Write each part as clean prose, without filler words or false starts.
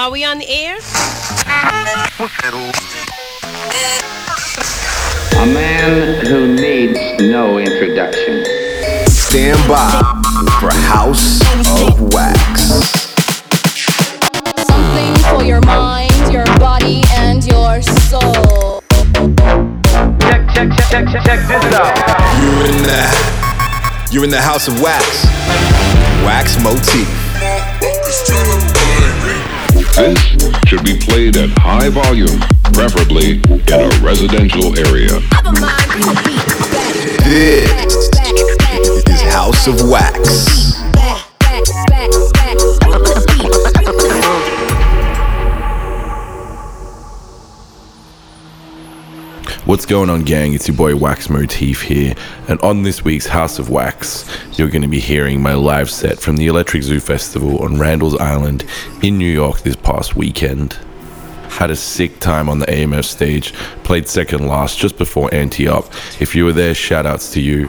Are we on the air? A man who needs no introduction. Stand by for House of Wax. Something for your mind, your body, and your soul. Check this out. You're in the House of Wax. Wax Motif. This should be played at high volume, preferably in a residential area. This is House of Wax. What's going on, gang? It's your boy Wax Motif here, and on this week's House of Wax, you're going to be hearing my live set from the Electric Zoo Festival on Randall's Island in New York this past weekend. Had a sick time on the AMF stage, played second last just before Antiop. If you were there, shout outs to you.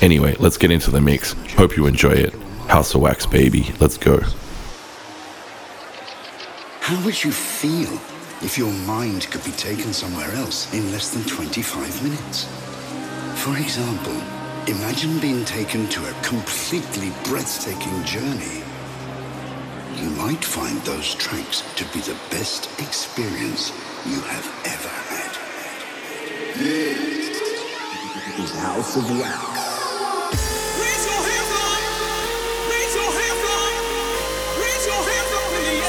Anyway, let's get into the mix. Hope you enjoy it. House of Wax, baby. Let's go. How would you feel if your mind could be taken somewhere else in less than 25 minutes? For example, imagine being taken to a completely breathtaking journey. You might find those tracks to be the best experience you have ever had. This is House of Wax.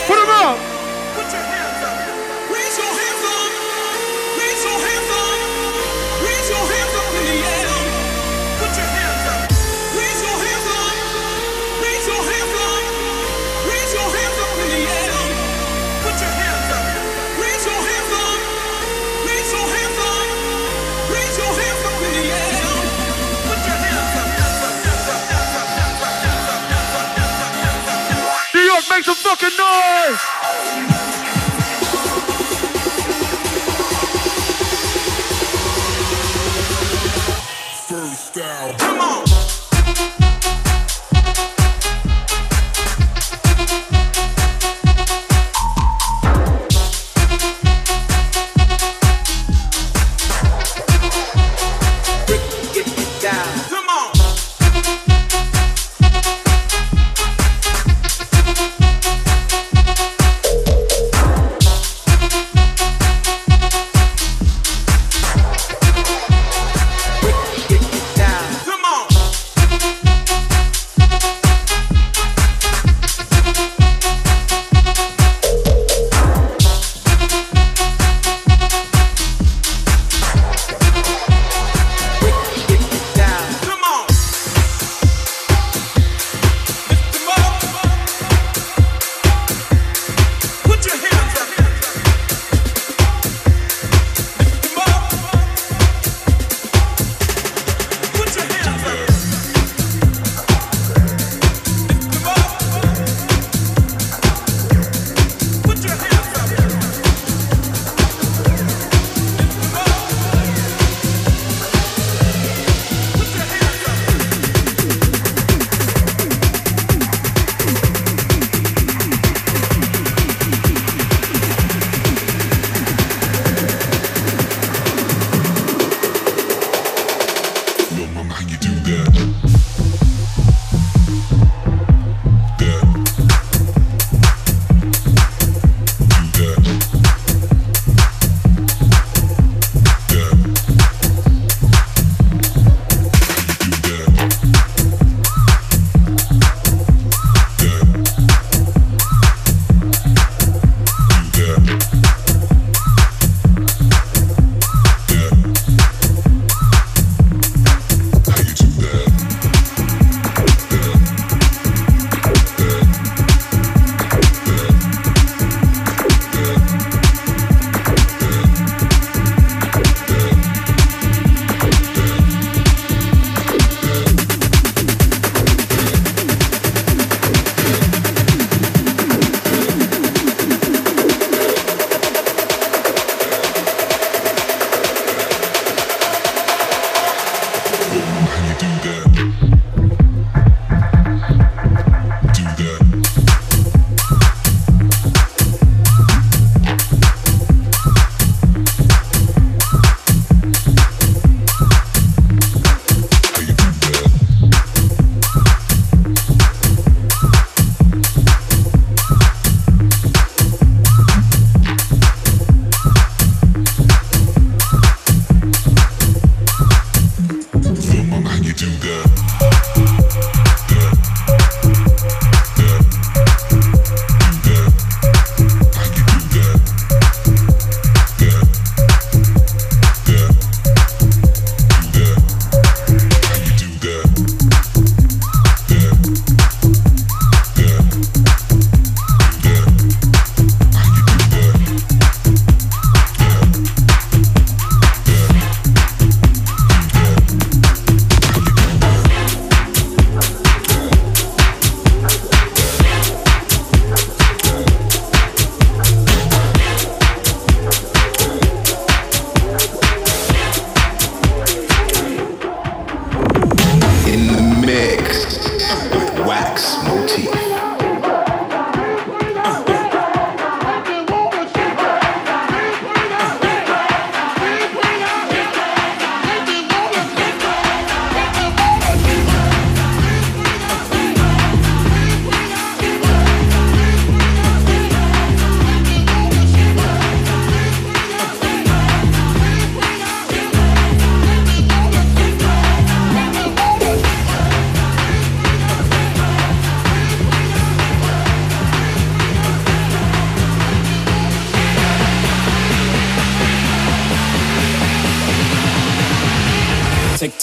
Put them up! Put your hands up! Make some fucking noise! First down. Come on! Come on!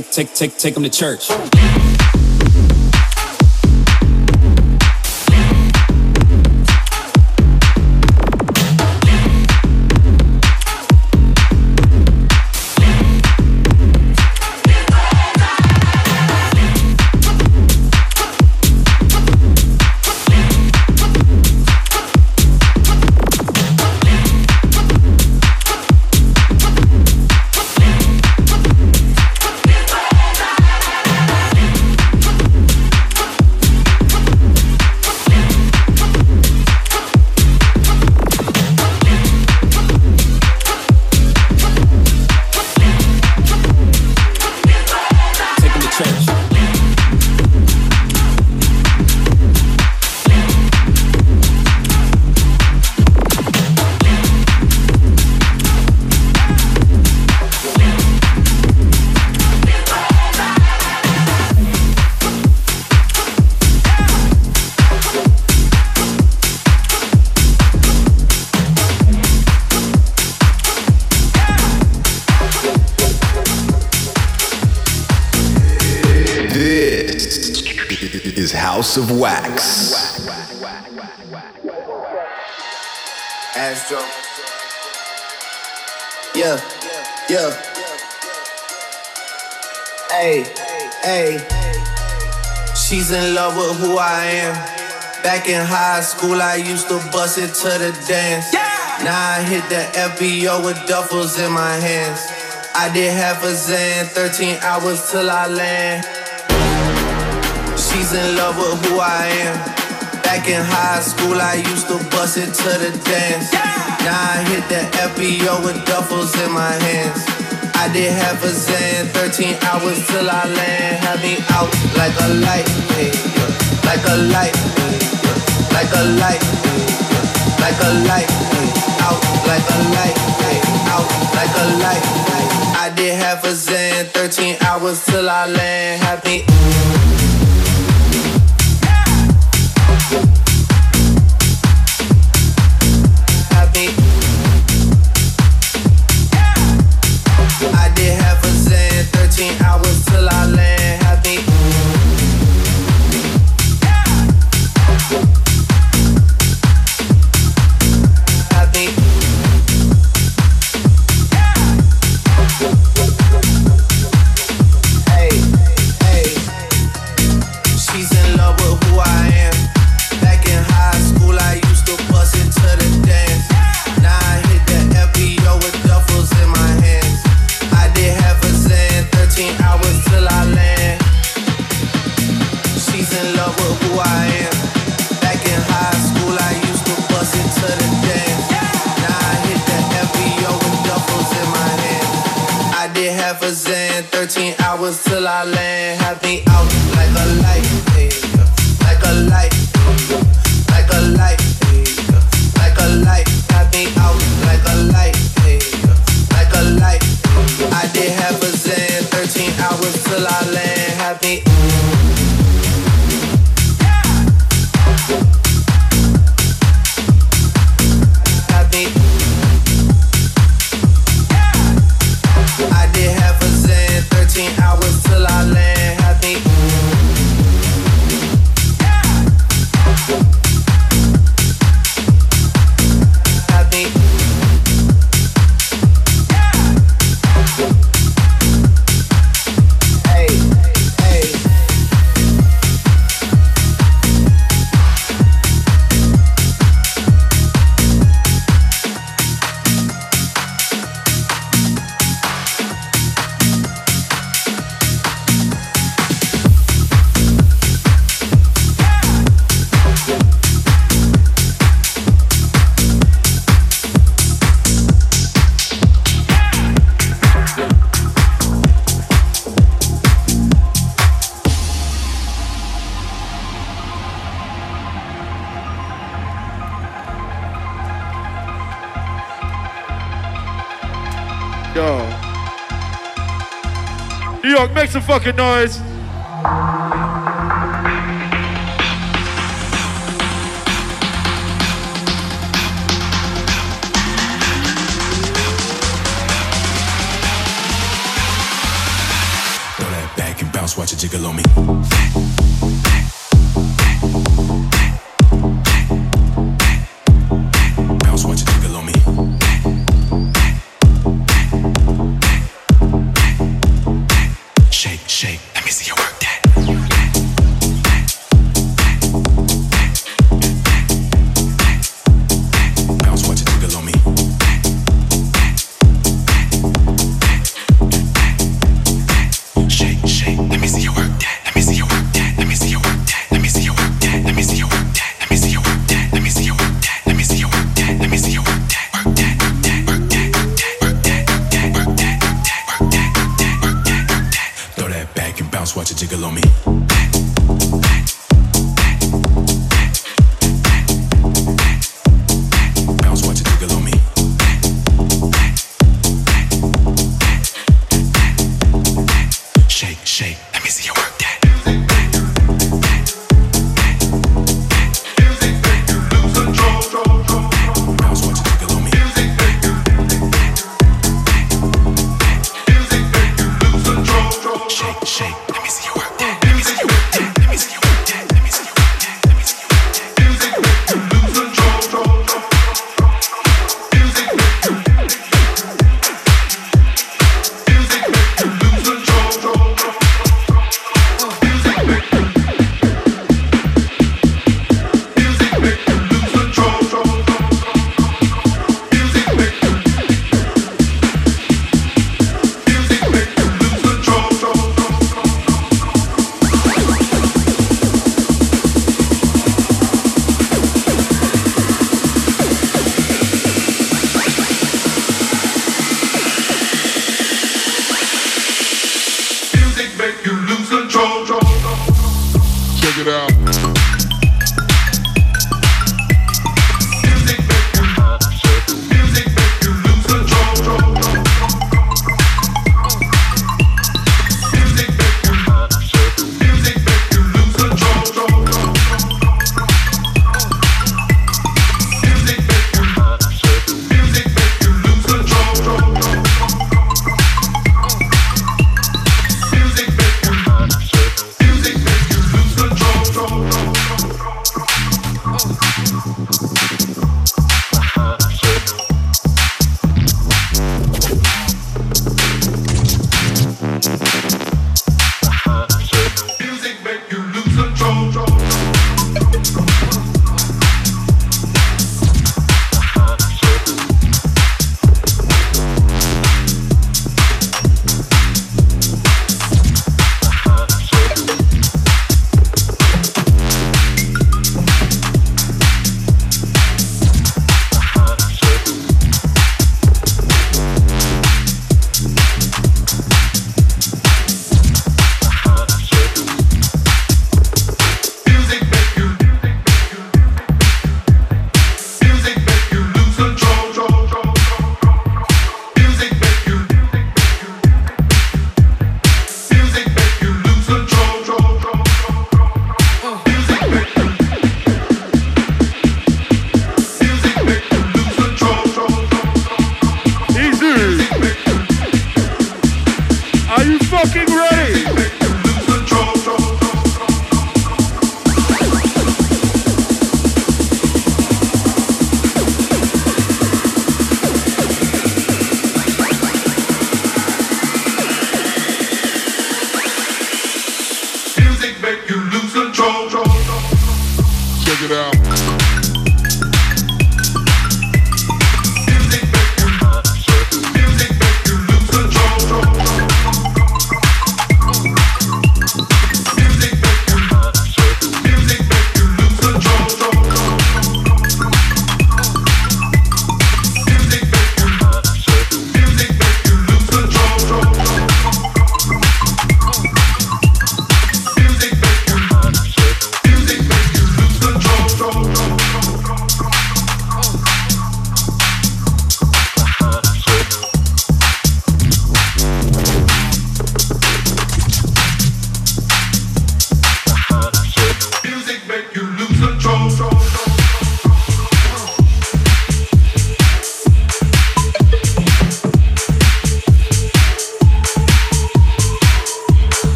take them to church. House of Wax. Astro. Yeah, yeah. Hey, hey. She's in love with who I am. Back in high school, I used to bust it to the dance. Now I hit the FBO with duffels in my hands. I did half a zan, 13 hours till I land. She's in love with who I am. Back in high school, I used to bust it to the dance. Now I hit the FBO with duffels in my hands. I did half a zan, 13 hours till I land. Had me out like a light, hey, yeah. Like a light, hey, yeah. Like a light, hey, yeah. Like a light, hey, out like a light, hey, out like a light, hey. I did half a zan, 13 hours till I land. Had me. Make some fucking noise. follow me.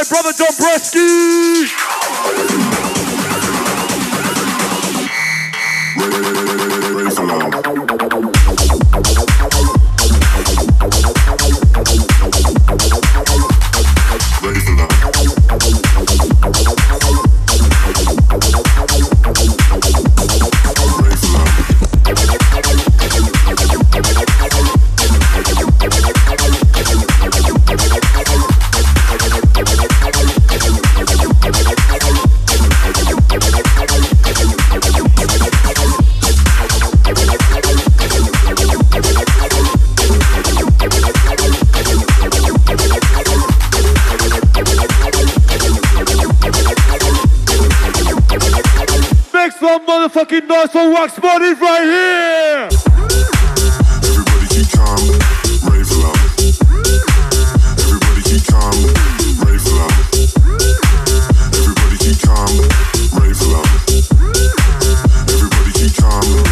my brother John Bresky. Fucking nice for Wax Motif right here! Everybody keep calm, rave loud. Everybody keep calm, rave loud. Everybody keep calm, rave loud. Everybody keep calm.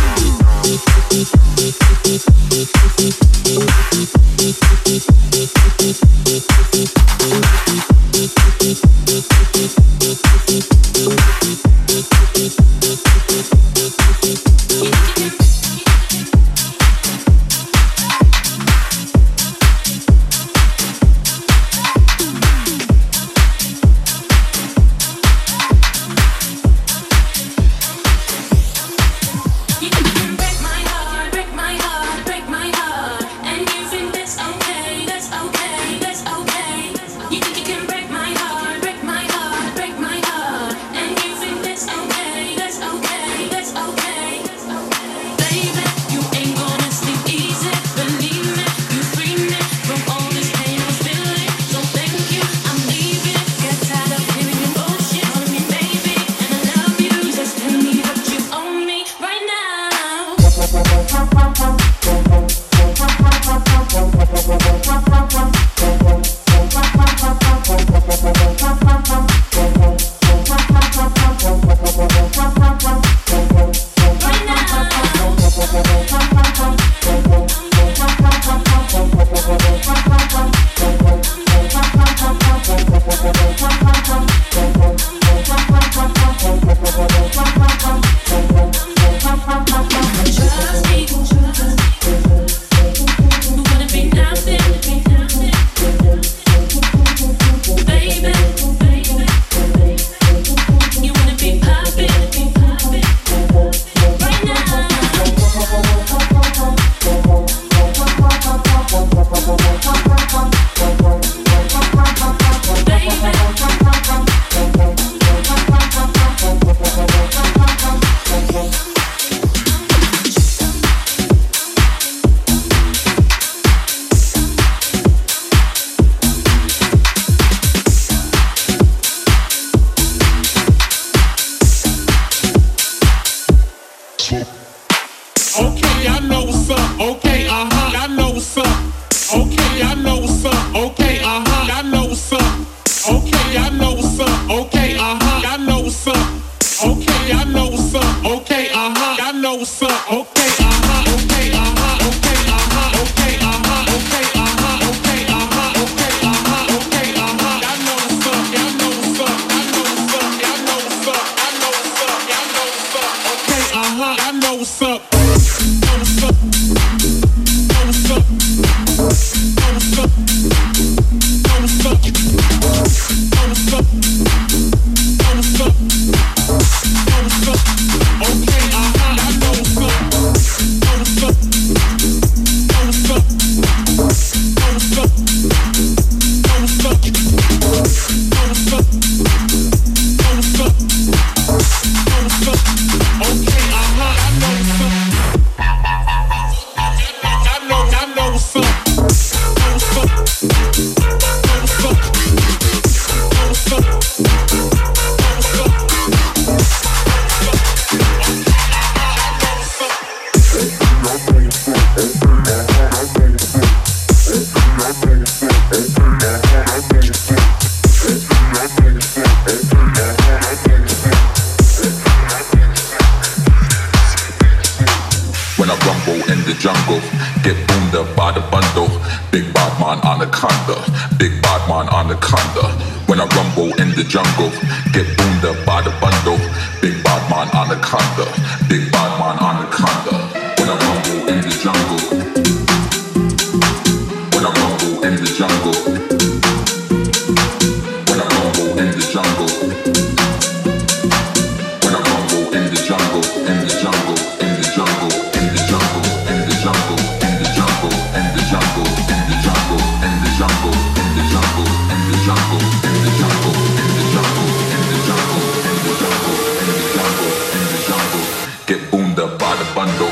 Rambo in the jungle. Get boomed up by the bundle. Big bad man anaconda. Big bad man anaconda. When I rumble in the jungle. Get boomed up by the bundle. Big bad man anaconda. Big bad man anaconda. When I rumble in the jungle. When I rumble in the jungle. When I rumble in the jungle. When I rumble in the jungle. In the jungle. In the jungle. In the jungle. In the jungle. In the jungle. In the jungle. In the jungle. In the jungle. In the jungle. In the jungle. In the jungle. In the jungle. In the jungle. In the jungle. In the jungle. In the jungle. Get boomed up by the bundle.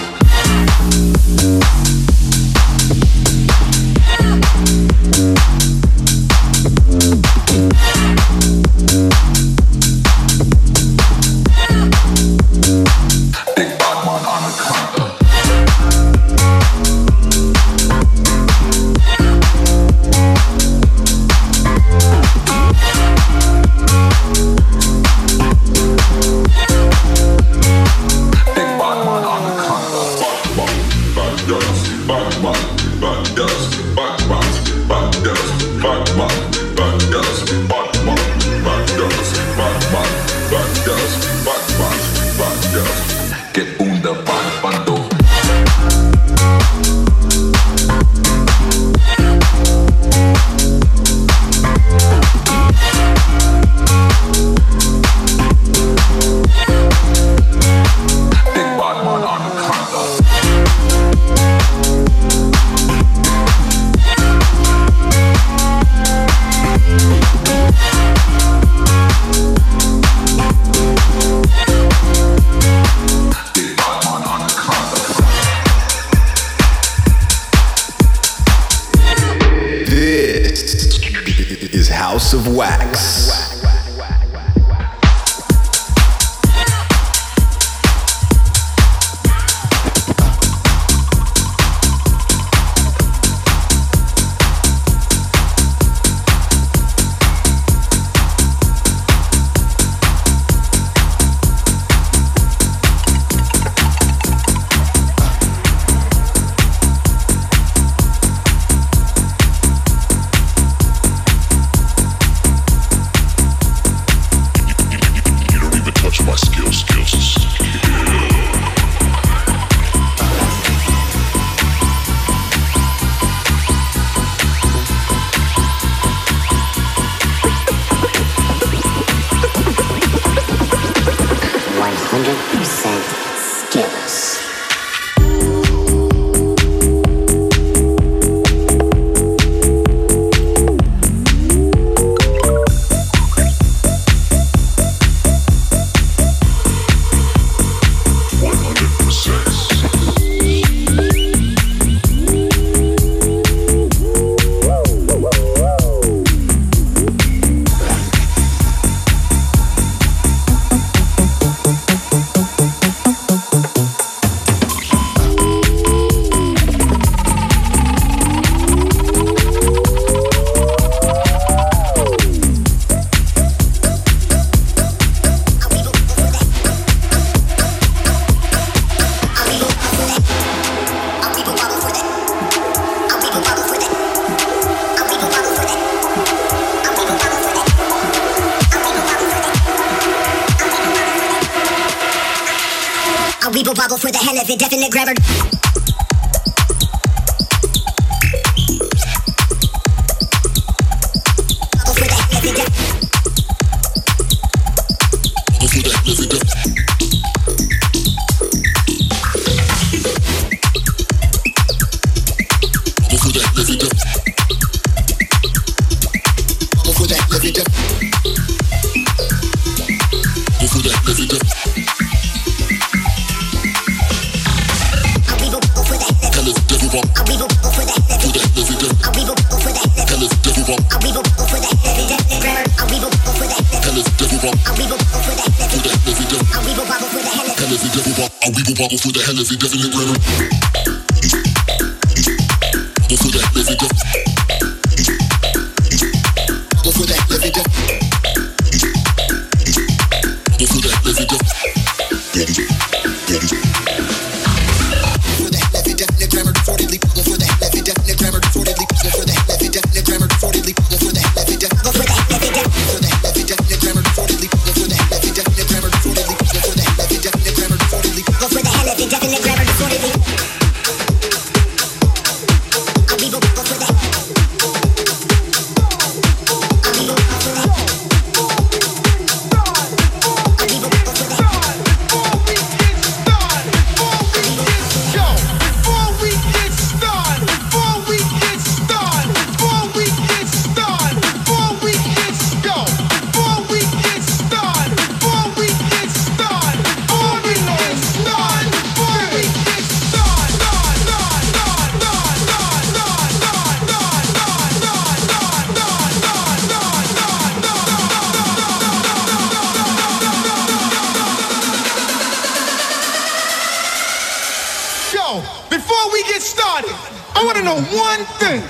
before we get started, I want to know one thing.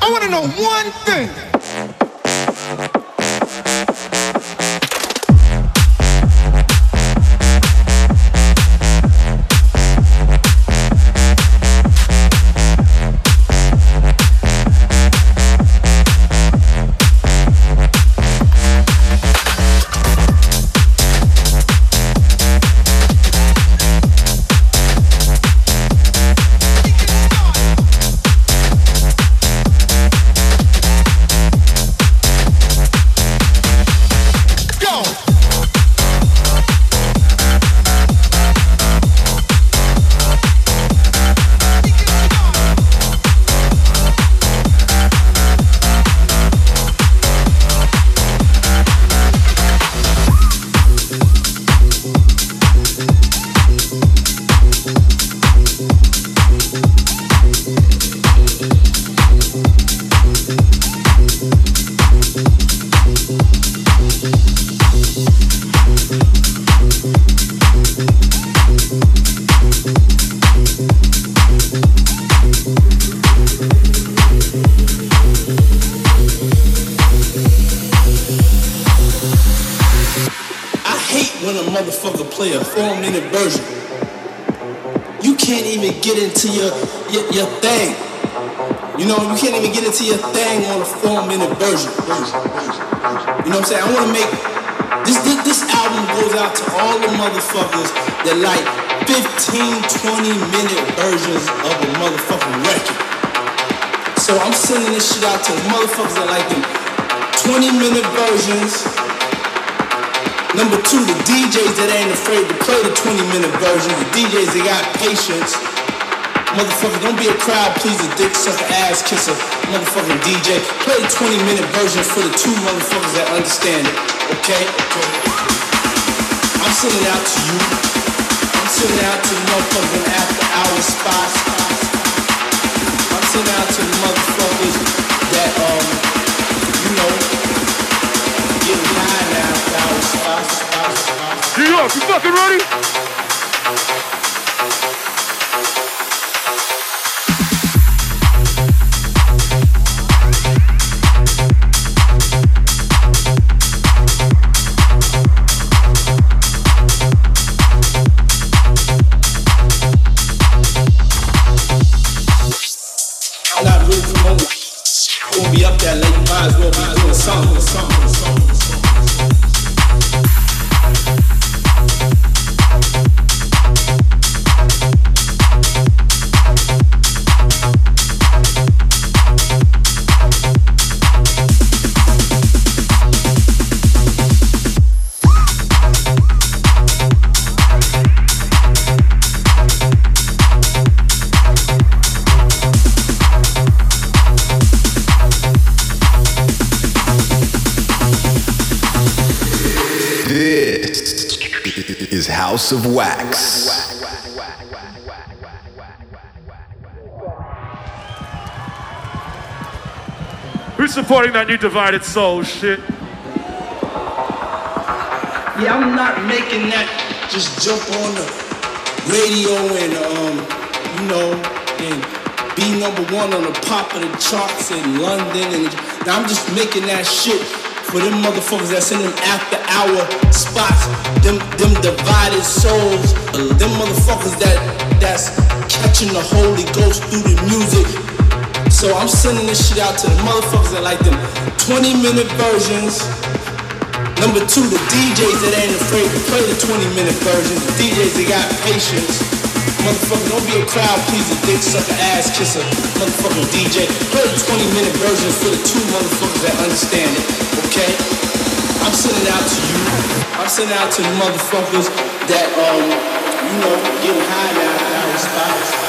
I want to know one thing. Motherfucker, don't be a crowd pleaser, dick sucker, ass kisser, motherfucking DJ. Play the 20-minute version for the two motherfuckers that understand it, okay? I'm sending it out to you. I'm sending it out to the motherfucking after-hour spots. I'm sending it out to the motherfuckers that, you know, getting high now, after-hour spots. New York, you fucking ready? House of Wax. Who's supporting that new divided soul shit? Yeah, I'm not making that just jump on the radio and, you know, and be #1 on the pop of the charts in London. And now I'm just making that shit for them motherfuckers that's in them after hour spots, them divided souls, them motherfuckers that's catching the Holy Ghost through the music. So I'm sending this shit out to the motherfuckers that like them 20-minute versions. #2, the DJs that ain't afraid to play the 20-minute versions. The DJs that got patience. Motherfucker, don't be a crowd pleaser, dick sucker, ass kisser, motherfucking DJ. Play the 20-minute versions for the two motherfuckers that understand it, okay? I'm sending it out to you. I'm sending it out to the motherfuckers that, you know, getting high now, out of spots.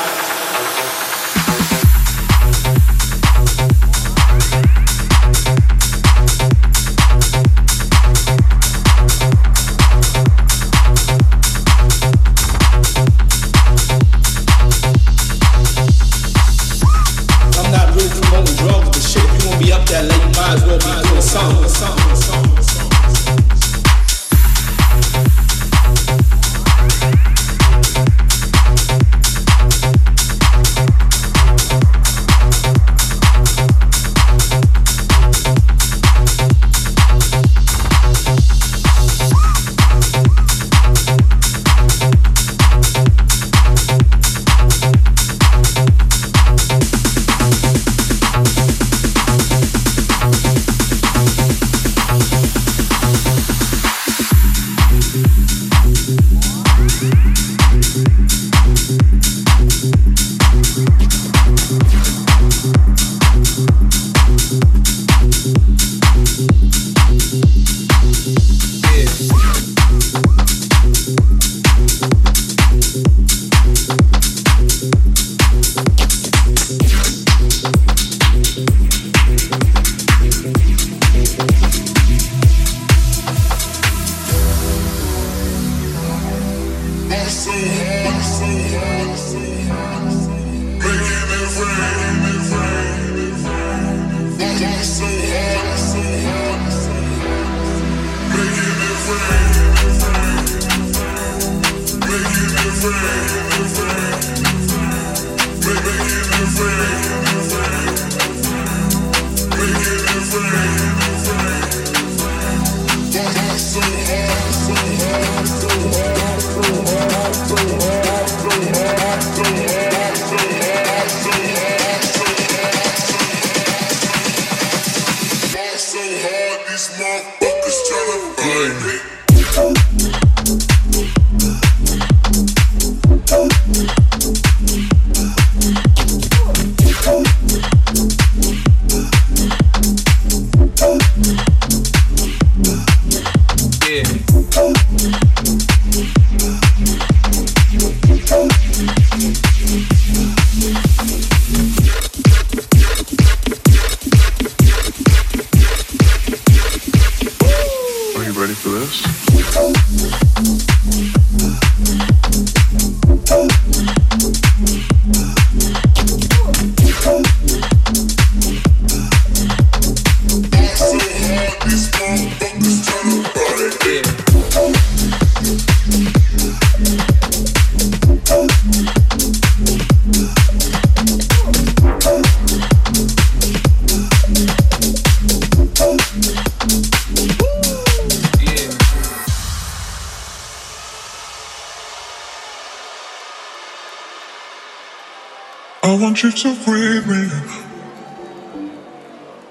I want you to free me.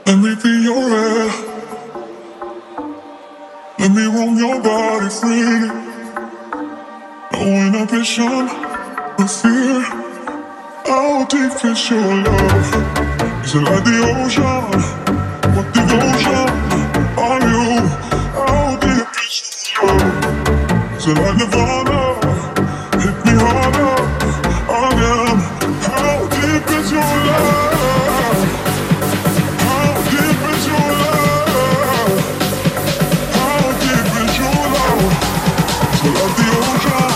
Let me be your air. Let me roam your body freely. No inhibition or fear. How deep is your love? Is it like the ocean? What devotion are you? How deep is your love? Is it like Nirvana? Hit me harder. How deep is your love? So love the ocean.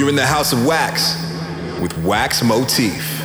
You're in the House of Wax with Wax Motif.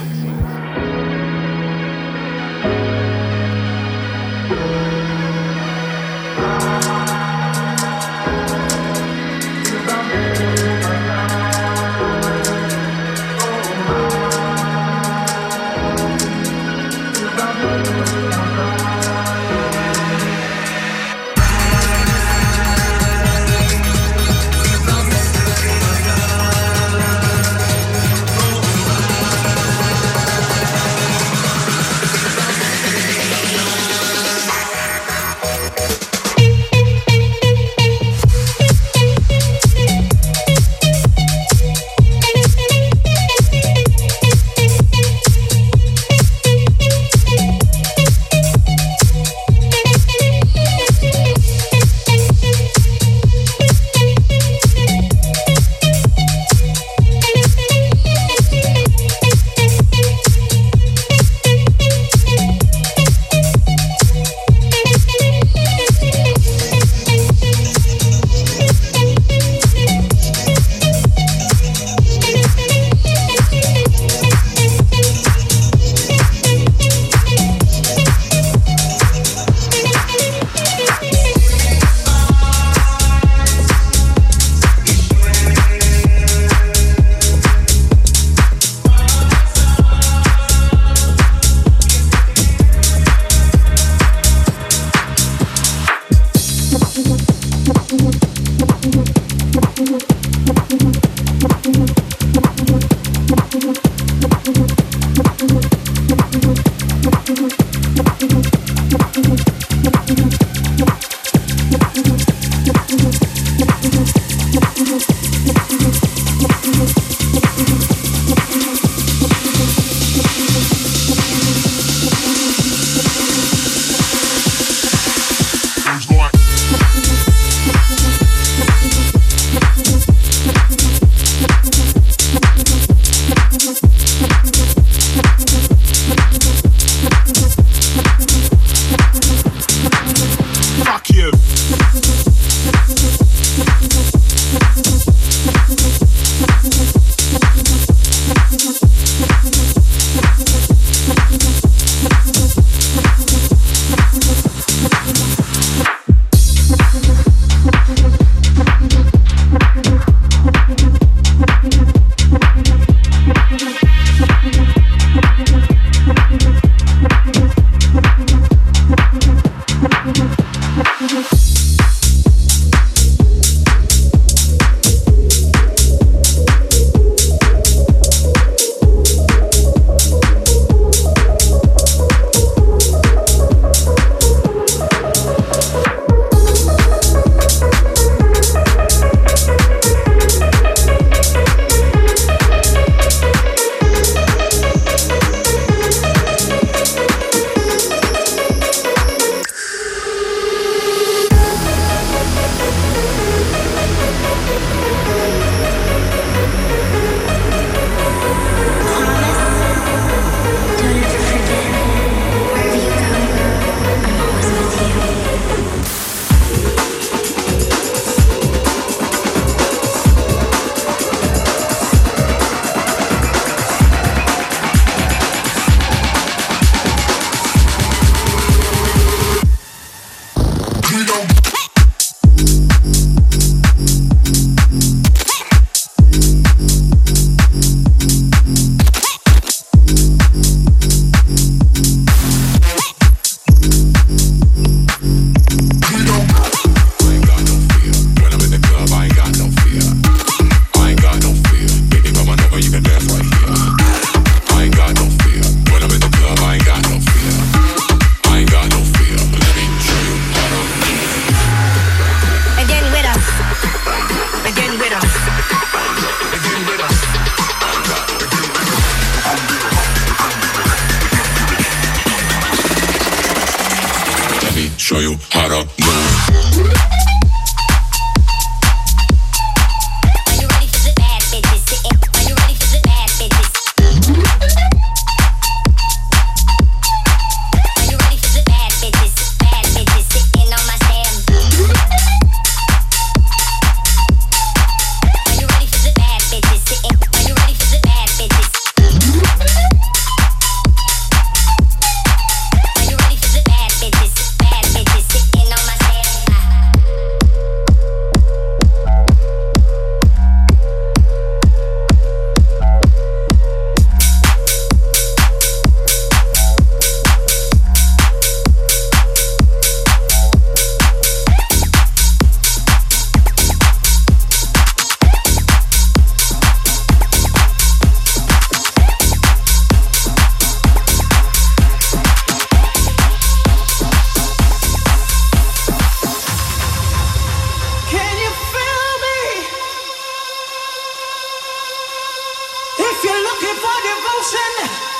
you're looking for devotion,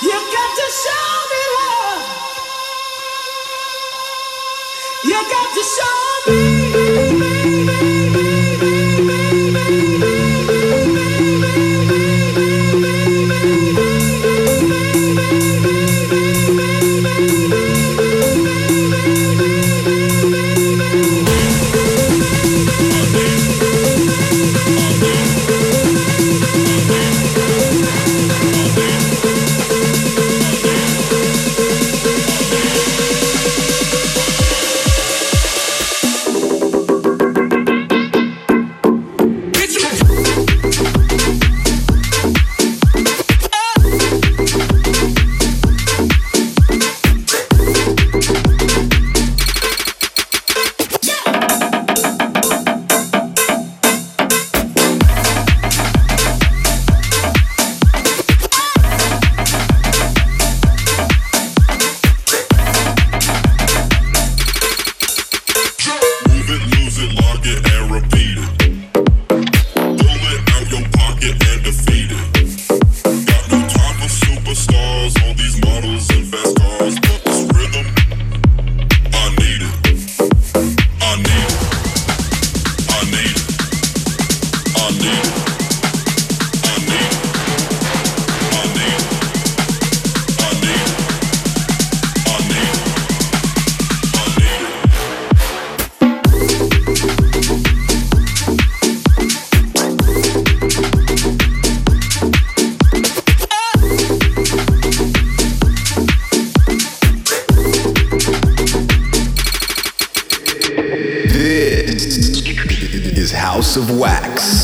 you got to show me love. You got to show House of Wax.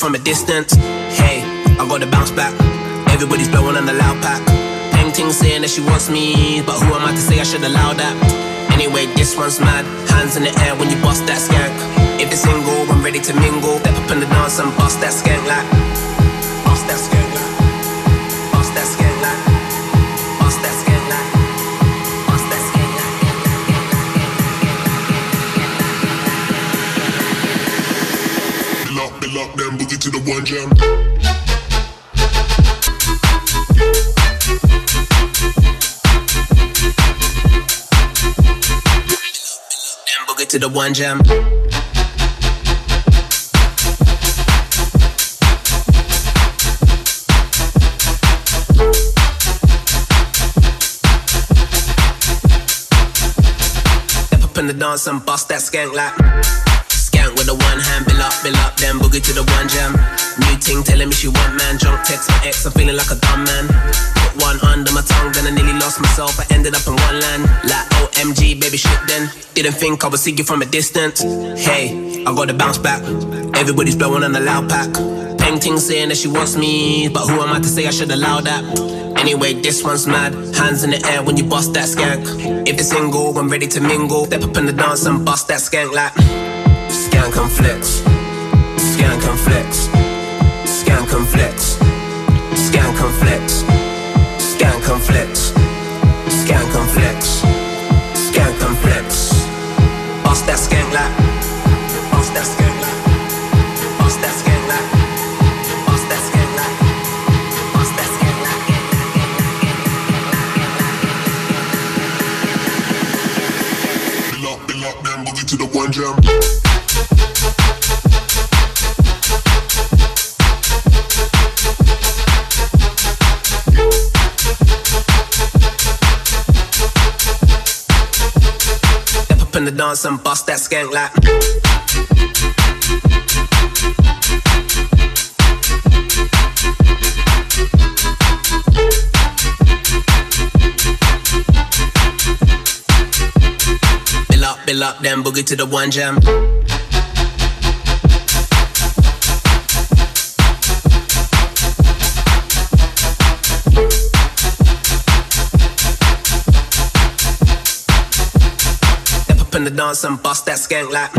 From a distance, hey, I gotta bounce back. Everybody's blowing on the loud pack. Peng Ting saying that she wants me, but who am I to say I should allow that? Anyway, this one's mad. Hands in the air when you bust that skank. If it's single, I'm ready to mingle. Step up in the dance and bust that skank like. Bust that skank like. Bust that skank like. Bust that skank like. Bust that skank like. Build up them boogie to the one jam. To the one jam. Step up in the dance and bust that skank like. Skank with a one hand, build up, then boogie to the one jam. New ting telling me she want man, drunk text my ex, I'm feeling like a dumb man. Put one under my tongue, then I nearly lost myself, I ended up in one land. Like OMG, baby shit then. Didn't think I would see you from a distance. Hey, I gotta bounce back. Everybody's blowing on the loud pack. Peng Ting saying that she wants me, but who am I to say I should allow that? Anyway, this one's mad. Hands in the air when you bust that skank. If it's single, I'm ready to mingle. Step up in the dance and bust that skank like. Skank and flex. Skank and flex. Skank and flex. Skank and flex. Skank and flex. Skank and flex. Skank and flex. Bust that skank like. Bust that skank like. Bust that skank like. Bust that skank like. Bust that skank like. Build up, man, move it to the one jam. The dance and bust that skank like. it locked down, boogie to the one jam. Step up in the dance and bust that skank like.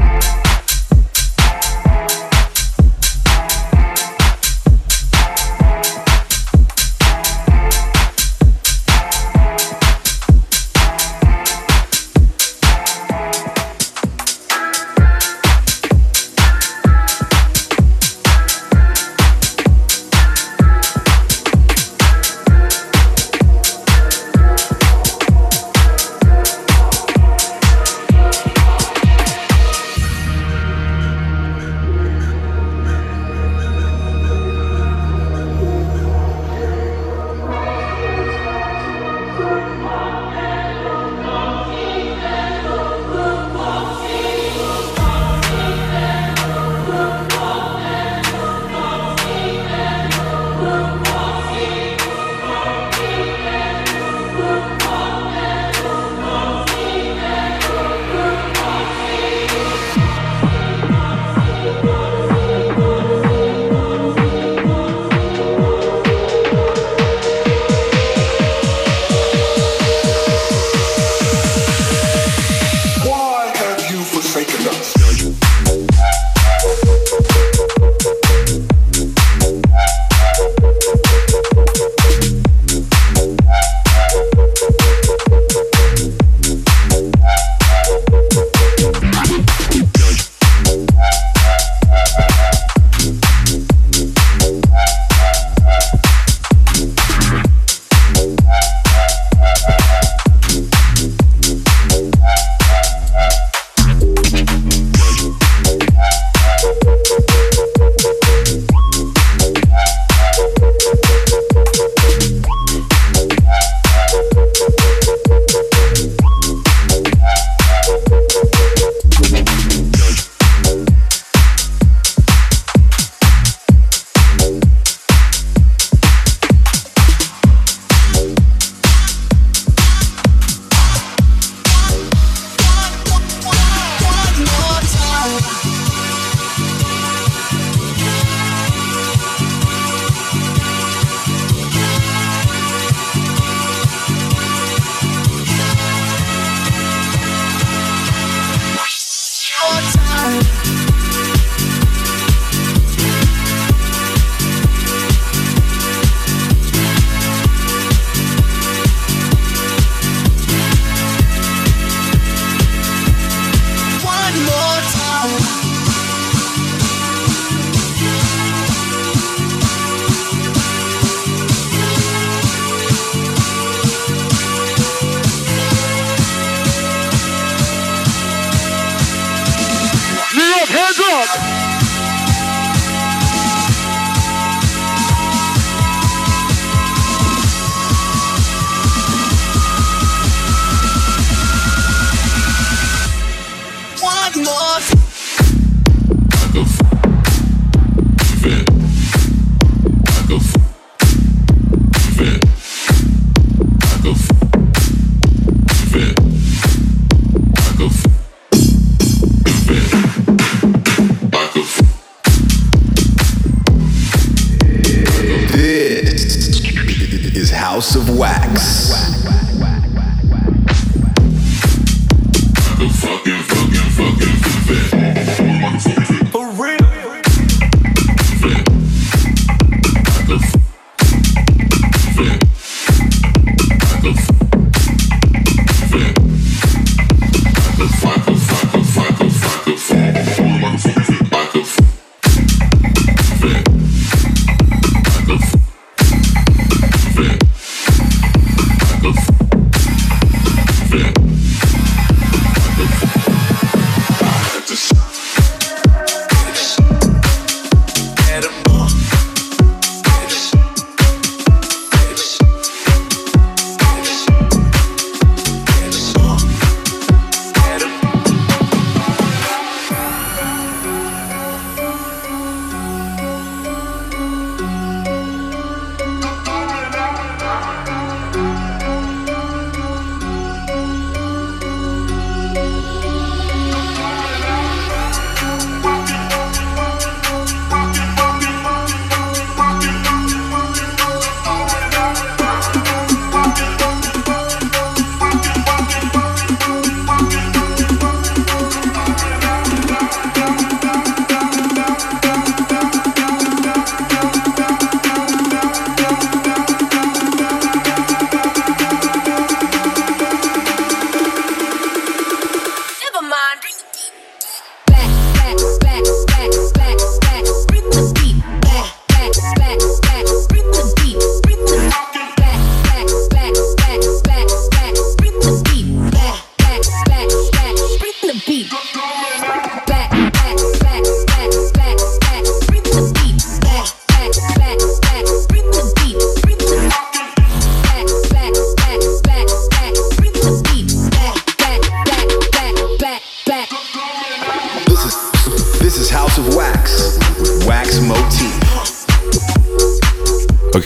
House of Wax.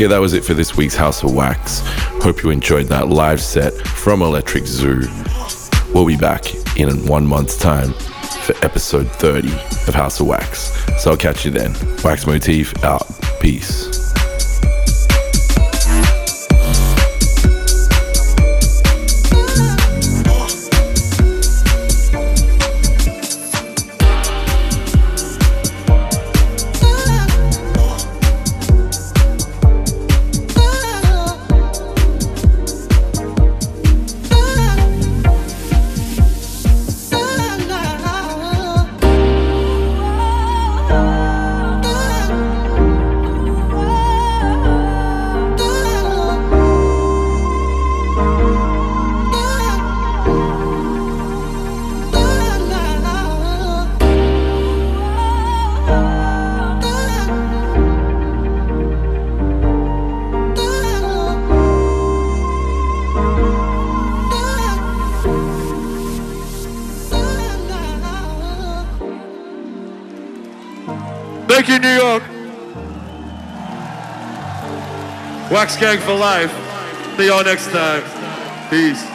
Okay, that was it for this week's House of Wax. Hope you enjoyed that live set from Electric Zoo. We'll be back in 1 month's time for episode 30 of House of Wax. So I'll catch you then. Wax Motif out. Peace. Thank you, New York. Wax Gang for life. See y'all next time. Peace.